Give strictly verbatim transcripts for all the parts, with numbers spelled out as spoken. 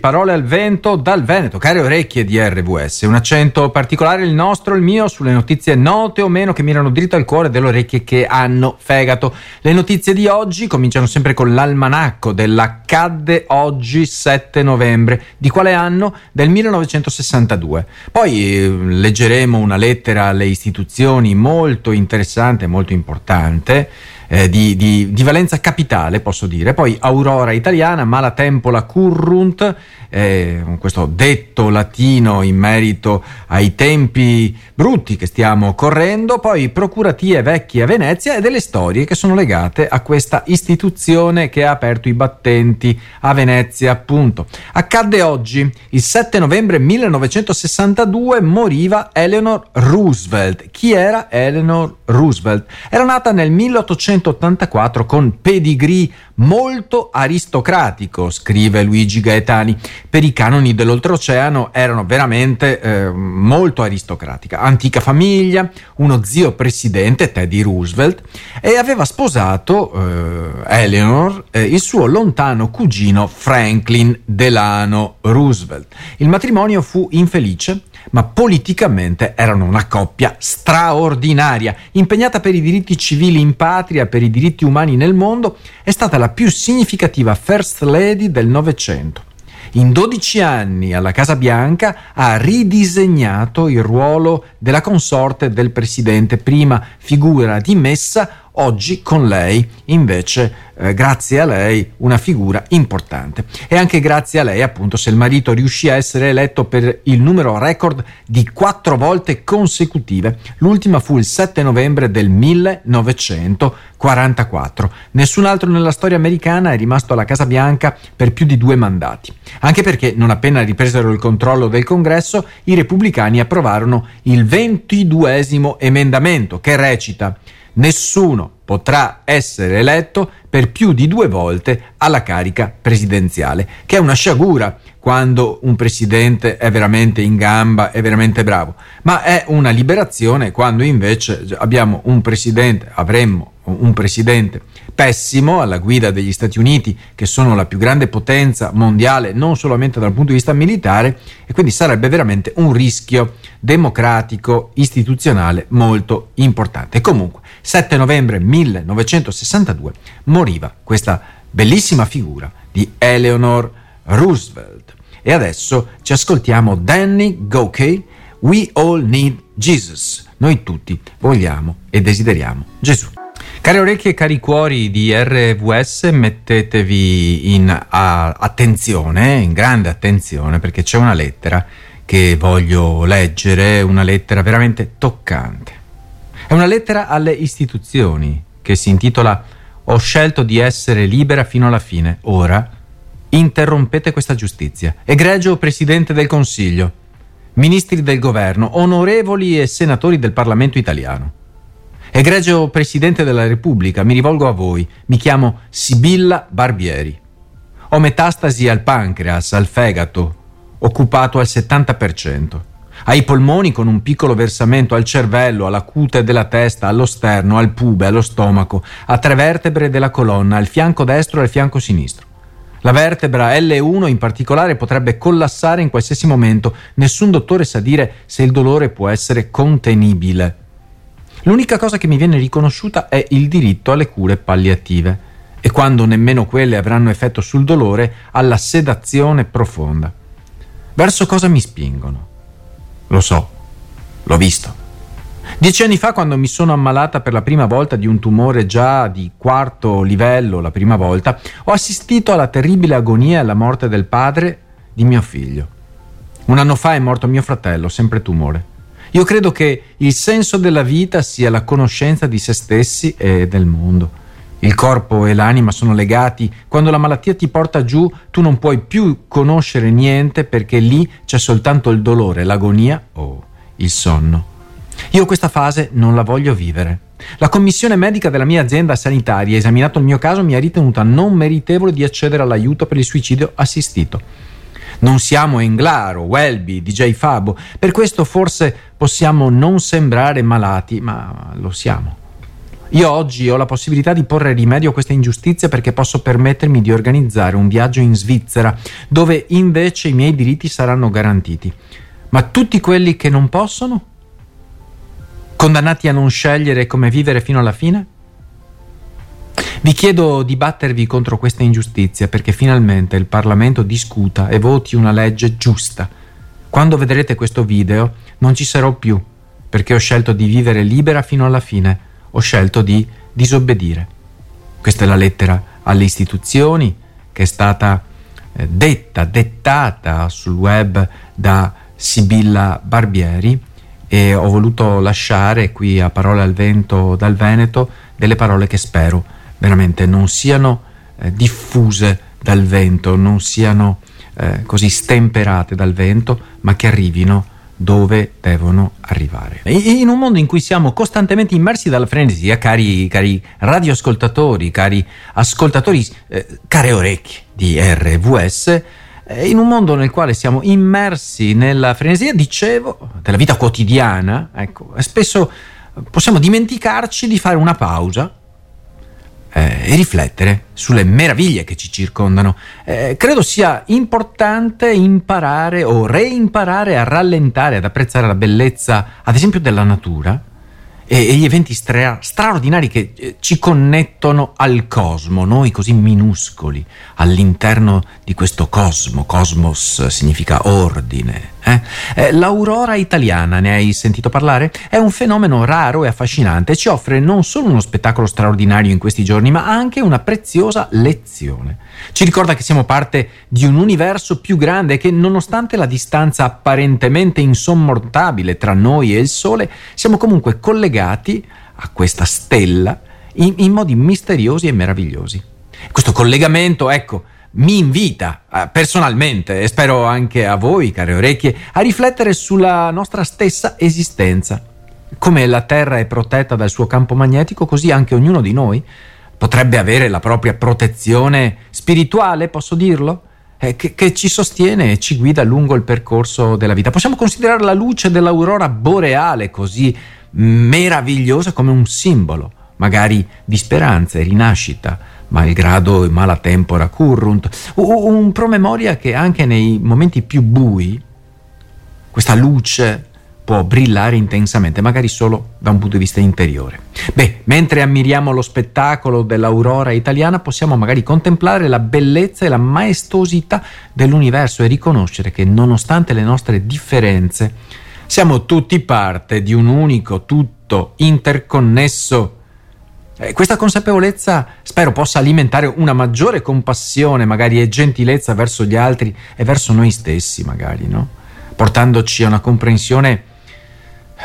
Parole al vento dal Veneto, care orecchie di R V S, un accento particolare il nostro, il mio, sulle notizie note o meno che mirano dritto al cuore delle orecchie che hanno fegato. Le notizie di oggi cominciano sempre con l'almanacco dell'accadde oggi sette novembre, di quale anno? Del millenovecentosessantadue. Poi leggeremo una lettera alle istituzioni molto interessante, molto importante, Eh, di, di, di valenza capitale, posso dire. Poi Aurora italiana, mala tempola currunt, eh, questo detto latino in merito ai tempi brutti che stiamo correndo. Poi procuratie vecchie a Venezia e delle storie che sono legate a questa istituzione che ha aperto i battenti a Venezia, appunto. Accadde oggi, il sette novembre millenovecentosessantadue, moriva Eleanor Roosevelt. Chi era Eleanor Roosevelt? Era nata nel milleottocento ottantaquattro con pedigree molto aristocratico, scrive Luigi Gaetani. Per i canoni dell'oltreoceano erano veramente eh, molto aristocratica. Antica famiglia, uno zio presidente, Teddy Roosevelt, e aveva sposato eh, Eleanor, eh, il suo lontano cugino Franklin Delano Roosevelt. Il matrimonio fu infelice, ma politicamente erano una coppia straordinaria, impegnata per i diritti civili in patria, per i diritti umani nel mondo. È stata la più significativa First Lady del Novecento. In dodici anni alla Casa Bianca ha ridisegnato il ruolo della consorte del presidente, prima figura dimessa. Oggi con lei invece, eh, grazie a lei, una figura importante. E anche grazie a lei, appunto, se il marito riuscì a essere eletto per il numero record di quattro volte consecutive. L'ultima fu il sette novembre del millenovecentoquarantaquattro. Nessun altro nella storia americana è rimasto alla Casa Bianca per più di due mandati. Anche perché, non appena ripresero il controllo del Congresso, i repubblicani approvarono il ventiduesimo emendamento, che recita: nessuno potrà essere eletto per più di due volte alla carica presidenziale, che è una sciagura quando un presidente è veramente in gamba, è veramente bravo, ma è una liberazione quando invece abbiamo un presidente, avremmo un presidente pessimo alla guida degli Stati Uniti, che sono la più grande potenza mondiale non solamente dal punto di vista militare, e quindi sarebbe veramente un rischio democratico istituzionale molto importante. Comunque, sette novembre millenovecentosessantadue moriva questa bellissima figura di Eleanor Roosevelt. E adesso ci ascoltiamo Danny Gokey, We All Need Jesus. Noi tutti vogliamo e desideriamo Gesù. Cari orecchie e cari cuori di R V S, mettetevi in a, attenzione, in grande attenzione, perché c'è una lettera che voglio leggere, una lettera veramente toccante. È una lettera alle istituzioni che si intitola «Ho scelto di essere libera fino alla fine, ora interrompete questa giustizia. Egregio Presidente del Consiglio, Ministri del Governo, onorevoli e senatori del Parlamento italiano. Egregio Presidente della Repubblica, mi rivolgo a voi, mi chiamo Sibilla Barbieri. Ho metastasi al pancreas, al fegato, occupato al settanta per cento, ai polmoni con un piccolo versamento, al cervello, alla cute della testa, allo sterno, al pube, allo stomaco, a tre vertebre della colonna, al fianco destro e al fianco sinistro. La vertebra L uno in particolare potrebbe collassare in qualsiasi momento, nessun dottore sa dire se il dolore può essere contenibile. L'unica cosa che mi viene riconosciuta è il diritto alle cure palliative e, quando nemmeno quelle avranno effetto sul dolore, alla sedazione profonda. Verso cosa mi spingono? Lo so, l'ho visto. Dieci anni fa, quando mi sono ammalata per la prima volta di un tumore già di quarto livello, la prima volta, ho assistito alla terribile agonia e alla morte del padre di mio figlio. Un anno fa è morto mio fratello, sempre tumore. Io credo che il senso della vita sia la conoscenza di se stessi e del mondo. Il corpo e l'anima sono legati. Quando la malattia ti porta giù, tu non puoi più conoscere niente, perché lì c'è soltanto il dolore, l'agonia o il sonno. Io questa fase non la voglio vivere. La commissione medica della mia azienda sanitaria, esaminato il mio caso, mi ha ritenuta non meritevole di accedere all'aiuto per il suicidio assistito. Non siamo Englaro, Welby, D J Fabo, per questo forse possiamo non sembrare malati, ma lo siamo. Io oggi ho la possibilità di porre rimedio a questa ingiustizia perché posso permettermi di organizzare un viaggio in Svizzera, dove invece i miei diritti saranno garantiti. Ma tutti quelli che non possono? Condannati a non scegliere come vivere fino alla fine? Vi chiedo di battervi contro questa ingiustizia perché finalmente il Parlamento discuta e voti una legge giusta. Quando vedrete questo video non ci sarò più, perché ho scelto di vivere libera fino alla fine. Ho scelto di disobbedire. Questa è la lettera alle istituzioni che è stata detta, dettata sul web da Sibilla Barbieri, e ho voluto lasciare qui a Parole al Vento dal Veneto delle parole che spero veramente non siano eh, diffuse dal vento, non siano eh, così stemperate dal vento, ma che arrivino dove devono arrivare. In un mondo in cui siamo costantemente immersi dalla frenesia, cari, cari radioascoltatori, cari ascoltatori, eh, care orecchie di R V S, eh, in un mondo nel quale siamo immersi nella frenesia, dicevo, della vita quotidiana, ecco, spesso possiamo dimenticarci di fare una pausa eh, e riflettere sulle meraviglie che ci circondano. Eh, credo sia importante imparare o reimparare a rallentare, ad apprezzare la bellezza, ad esempio, della natura e, e gli eventi stra- straordinari che eh, ci connettono al cosmo, noi così minuscoli all'interno di questo cosmo. Cosmos significa ordine. Eh? Eh, l'aurora italiana, ne hai sentito parlare? È un fenomeno raro e affascinante, ci offre non solo uno spettacolo straordinario in questi giorni, ma anche una preziosa lezione. Ci ricorda che siamo parte di un universo più grande e che, nonostante la distanza apparentemente insormontabile tra noi e il Sole, siamo comunque collegati a questa stella in, in modi misteriosi e meravigliosi. Questo collegamento, ecco, mi invita eh, personalmente, e spero anche a voi, care orecchie, a riflettere sulla nostra stessa esistenza. Come la Terra è protetta dal suo campo magnetico, così anche ognuno di noi potrebbe avere la propria protezione spirituale, posso dirlo? Eh, che, che ci sostiene e ci guida lungo il percorso della vita. Possiamo considerare la luce dell'aurora boreale così meravigliosa come un simbolo, magari di speranza e rinascita, malgrado e mala tempora currunt. Un promemoria che anche nei momenti più bui questa luce può brillare intensamente, magari solo da un punto di vista interiore. Beh, mentre ammiriamo lo spettacolo dell'aurora italiana, possiamo magari contemplare la bellezza e la maestosità dell'universo e riconoscere che, nonostante le nostre differenze, siamo tutti parte di un unico tutto interconnesso. Eh, questa consapevolezza spero possa alimentare una maggiore compassione, magari, e gentilezza verso gli altri e verso noi stessi, magari, no? Portandoci a una comprensione,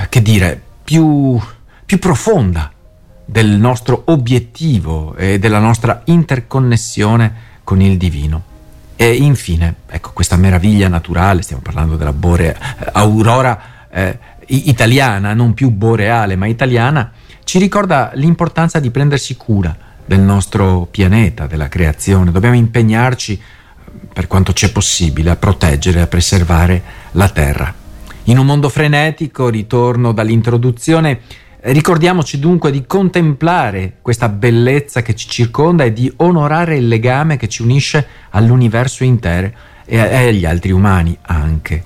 che dire, più, più profonda del nostro obiettivo e della nostra interconnessione con il divino. E infine, ecco, questa meraviglia naturale, stiamo parlando della borea, aurora eh, italiana, non più boreale ma italiana, ci ricorda l'importanza di prendersi cura del nostro pianeta, della creazione. Dobbiamo impegnarci, per quanto c'è possibile, a proteggere e a preservare la Terra. In un mondo frenetico, ritorno dall'introduzione, ricordiamoci dunque di contemplare questa bellezza che ci circonda e di onorare il legame che ci unisce all'universo intero e agli altri umani anche.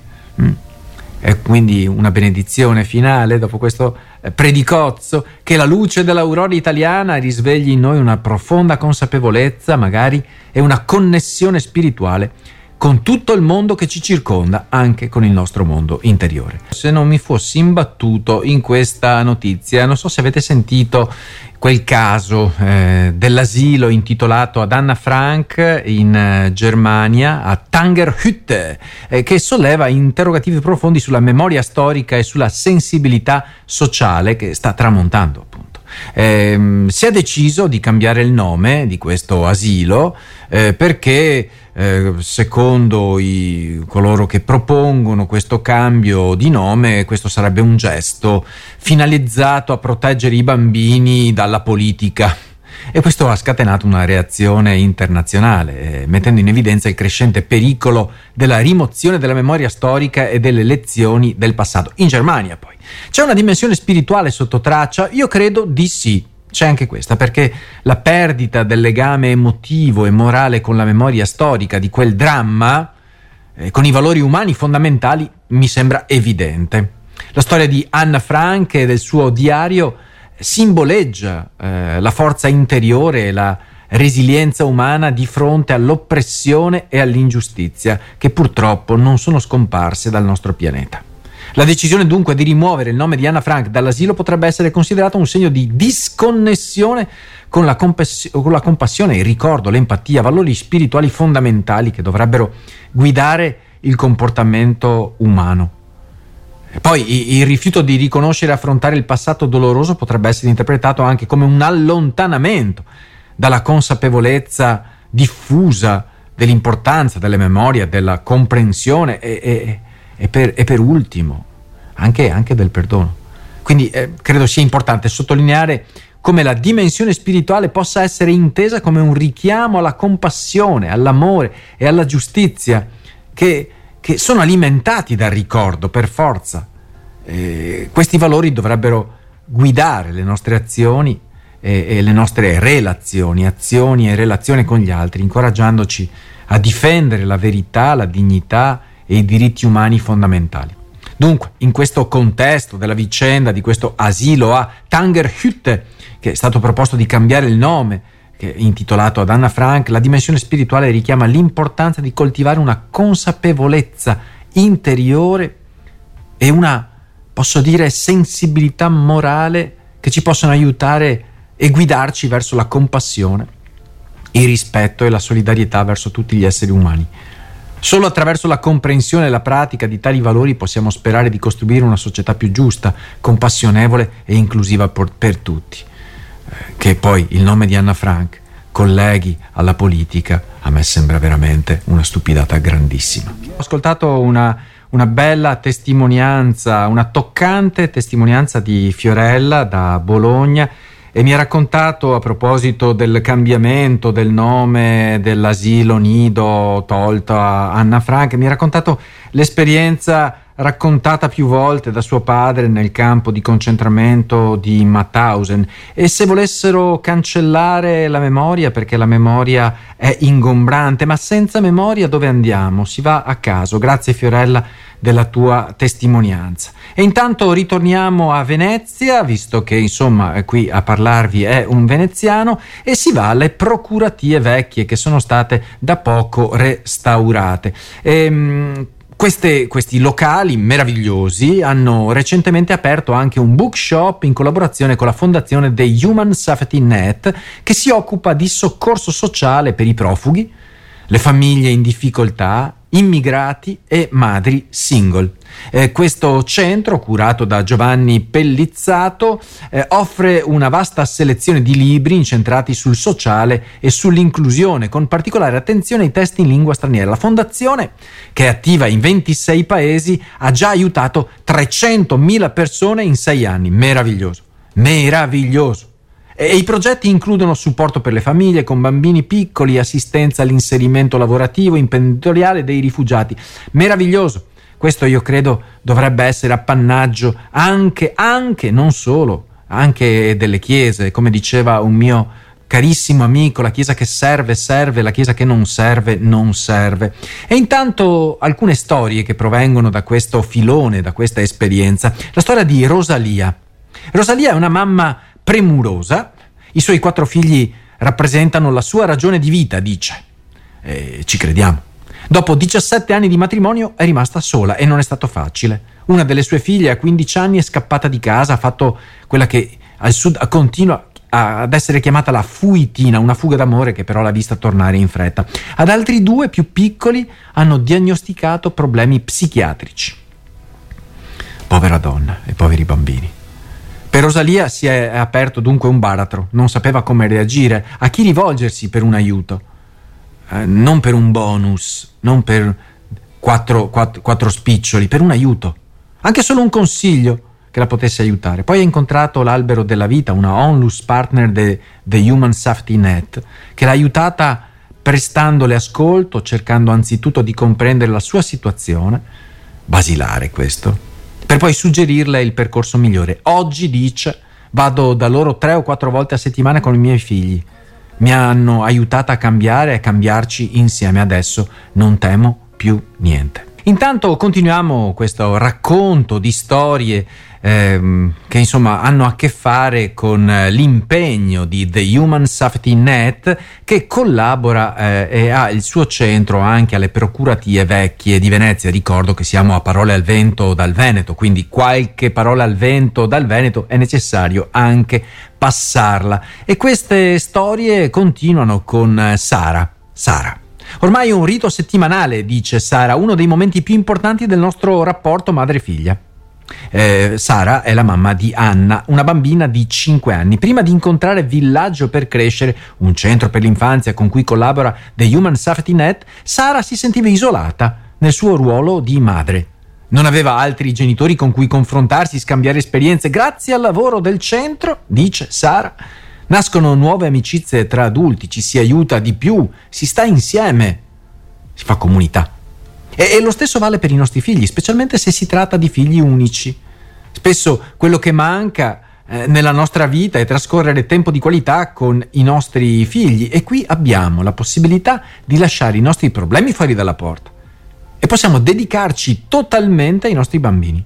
E quindi una benedizione finale dopo questo predicozzo: che la luce dell'aurora italiana risvegli in noi una profonda consapevolezza, magari, e una connessione spirituale con tutto il mondo che ci circonda, anche con il nostro mondo interiore. Se non mi fossi imbattuto in questa notizia, non so se avete sentito quel caso eh, dell'asilo intitolato ad Anna Frank in eh, Germania, a Tangerhütte, eh, che solleva interrogativi profondi sulla memoria storica e sulla sensibilità sociale che sta tramontando, appunto. Eh, si è deciso di cambiare il nome di questo asilo eh, perché eh, secondo i, coloro che propongono questo cambio di nome, questo sarebbe un gesto finalizzato a proteggere i bambini dalla politica, e questo ha scatenato una reazione internazionale, eh, mettendo in evidenza il crescente pericolo della rimozione della memoria storica e delle lezioni del passato. In Germania, poi, c'è una dimensione spirituale sotto traccia? Io credo di sì. c'è anche questa, perché la perdita del legame emotivo e morale con la memoria storica di quel dramma, eh, con i valori umani fondamentali, mi sembra evidente. La storia di Anna Frank e del suo diario simboleggia eh, la forza interiore e la resilienza umana di fronte all'oppressione e all'ingiustizia, che purtroppo non sono scomparse dal nostro pianeta. La decisione dunque di rimuovere il nome di Anna Frank dall'asilo potrebbe essere considerata un segno di disconnessione con la, compass- con la compassione, il ricordo, l'empatia, valori spirituali fondamentali che dovrebbero guidare il comportamento umano. Poi il rifiuto di riconoscere e affrontare il passato doloroso potrebbe essere interpretato anche come un allontanamento dalla consapevolezza diffusa dell'importanza della memoria, della comprensione e, e, e, per, e per ultimo anche, anche del perdono. Quindi eh, credo sia importante sottolineare come la dimensione spirituale possa essere intesa come un richiamo alla compassione, all'amore e alla giustizia che che sono alimentati dal ricordo per forza. Eh, questi valori dovrebbero guidare le nostre azioni e, e le nostre relazioni, azioni e relazione con gli altri, incoraggiandoci a difendere la verità, la dignità e i diritti umani fondamentali. Dunque, in questo contesto della vicenda di questo asilo a Tangerhütte, che è stato proposto di cambiare il nome, che è intitolato ad Anna Frank, la dimensione spirituale richiama l'importanza di coltivare una consapevolezza interiore e una, posso dire, sensibilità morale che ci possono aiutare e guidarci verso la compassione, il rispetto e la solidarietà verso tutti gli esseri umani. Solo attraverso la comprensione e la pratica di tali valori possiamo sperare di costruire una società più giusta, compassionevole e inclusiva per, per tutti. Che poi il nome di Anna Frank colleghi alla politica, a me sembra veramente una stupidata grandissima. Ho ascoltato una, una bella testimonianza, una toccante testimonianza di Fiorella da Bologna, e mi ha raccontato a proposito del cambiamento del nome dell'asilo nido tolto a Anna Frank, mi ha raccontato l'esperienza raccontata più volte da suo padre nel campo di concentramento di Mauthausen, e se volessero cancellare la memoria, perché la memoria è ingombrante, ma senza memoria dove andiamo? Si va a caso. Grazie Fiorella della tua testimonianza. E intanto ritorniamo a Venezia, visto che insomma qui a parlarvi è un veneziano, e si va alle procuratie vecchie che sono state da poco restaurate. Ehm, Queste, questi locali meravigliosi hanno recentemente aperto anche un bookshop in collaborazione con la fondazione The Human Safety Net, che si occupa di soccorso sociale per i profughi, le famiglie in difficoltà, immigrati e madri single. Eh, questo centro, curato da Giovanni Pellizzato, eh, offre una vasta selezione di libri incentrati sul sociale e sull'inclusione, con particolare attenzione ai testi in lingua straniera. La fondazione, che è attiva in ventisei paesi, ha già aiutato trecentomila persone in sei anni. Meraviglioso, meraviglioso. E i progetti includono supporto per le famiglie con bambini piccoli, assistenza all'inserimento lavorativo, imprenditoriale dei rifugiati. Meraviglioso. Questo io credo dovrebbe essere appannaggio anche, anche, non solo, anche delle chiese. Come diceva un mio carissimo amico, la chiesa che serve, serve, la chiesa che non serve, non serve. E intanto alcune storie che provengono da questo filone, da questa esperienza. La storia di Rosalia. Rosalia è una mamma premurosa, i suoi quattro figli rappresentano la sua ragione di vita, dice. E ci crediamo. Dopo diciassette anni di matrimonio è rimasta sola, e non è stato facile. Una delle sue figlie a quindici anni è scappata di casa, ha fatto quella che al sud continua ad essere chiamata la fuitina, una fuga d'amore che però l'ha vista tornare in fretta. Ad altri due più piccoli hanno diagnosticato problemi psichiatrici. Povera donna e poveri bambini. Per Rosalia si è aperto dunque un baratro, non sapeva come reagire, a chi rivolgersi per un aiuto, eh, non per un bonus, non per quattro, quattro, quattro spiccioli, per un aiuto, anche solo un consiglio che la potesse aiutare. Poi ha incontrato l'Albero della Vita, una onlus partner de The Human Safety Net, che l'ha aiutata prestandole ascolto, cercando anzitutto di comprendere la sua situazione, basilare questo, per poi suggerirle il percorso migliore. Oggi, dice, Vado da loro tre o quattro volte a settimana con i miei figli. Mi hanno aiutata a cambiare e a cambiarci insieme. Adesso non temo più niente. Intanto continuiamo questo racconto di storie ehm, che insomma hanno a che fare con l'impegno di The Human Safety Net, che collabora eh, e ha il suo centro anche alle procuratie vecchie di Venezia. Ricordo che siamo a Parole al vento dal Veneto, quindi qualche parola al vento dal Veneto è necessario anche passarla. E queste storie continuano con Sara. Sara. Ormai è un rito settimanale, dice Sara, uno dei momenti più importanti del nostro rapporto madre-figlia. Eh, Sara è la mamma di Anna, una bambina di cinque anni. Prima di incontrare Villaggio per Crescere, un centro per l'infanzia con cui collabora The Human Safety Net, Sara si sentiva isolata nel suo ruolo di madre. Non aveva altri genitori con cui confrontarsi, scambiare esperienze. Grazie al lavoro del centro, dice Sara, nascono nuove amicizie tra adulti, ci si aiuta di più, si sta insieme, si fa comunità. E, e lo stesso vale per i nostri figli, specialmente se si tratta di figli unici. Spesso quello che manca eh, nella nostra vita è trascorrere tempo di qualità con i nostri figli, e qui abbiamo la possibilità di lasciare i nostri problemi fuori dalla porta e possiamo dedicarci totalmente ai nostri bambini.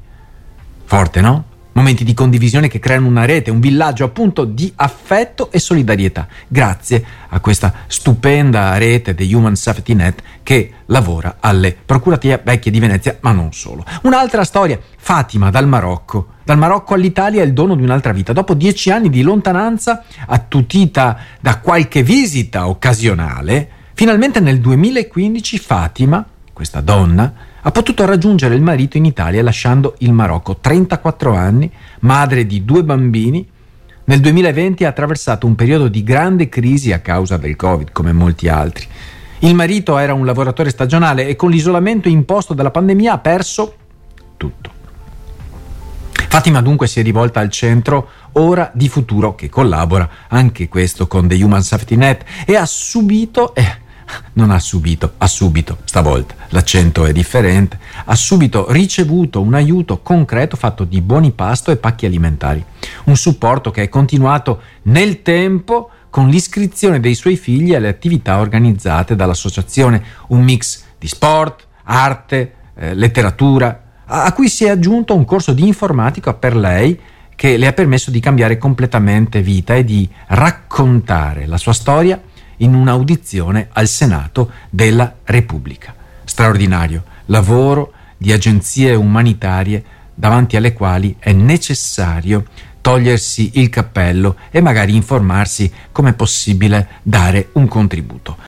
Forte, no? Momenti di condivisione che creano una rete, un villaggio appunto di affetto e solidarietà, grazie a questa stupenda rete The Human Safety Net che lavora alle procuratie vecchie di Venezia, ma non solo. Un'altra storia, Fatima dal Marocco. Dal Marocco all'Italia è il dono di un'altra vita. Dopo dieci anni di lontananza, attutita da qualche visita occasionale, finalmente nel duemilaquindici Fatima, questa donna, ha potuto raggiungere il marito in Italia lasciando il Marocco. trentaquattro anni, madre di due bambini, nel duemilaventi ha attraversato un periodo di grande crisi a causa del Covid, come molti altri. Il marito era un lavoratore stagionale e con l'isolamento imposto dalla pandemia ha perso tutto. Fatima dunque si è rivolta al centro Ora di Futuro, che collabora anche questo con The Human Safety Net, e ha subito... Eh, non ha subito, ha subito, stavolta l'accento è differente, ha subito ricevuto un aiuto concreto fatto di buoni pasto e pacchi alimentari, un supporto che è continuato nel tempo con l'iscrizione dei suoi figli alle attività organizzate dall'associazione, un mix di sport, arte, eh, letteratura, a, a cui si è aggiunto un corso di informatica per lei che le ha permesso di cambiare completamente vita e di raccontare la sua storia in un'audizione al Senato della Repubblica. Straordinario lavoro di agenzie umanitarie davanti alle quali è necessario togliersi il cappello e magari informarsi come è possibile dare un contributo.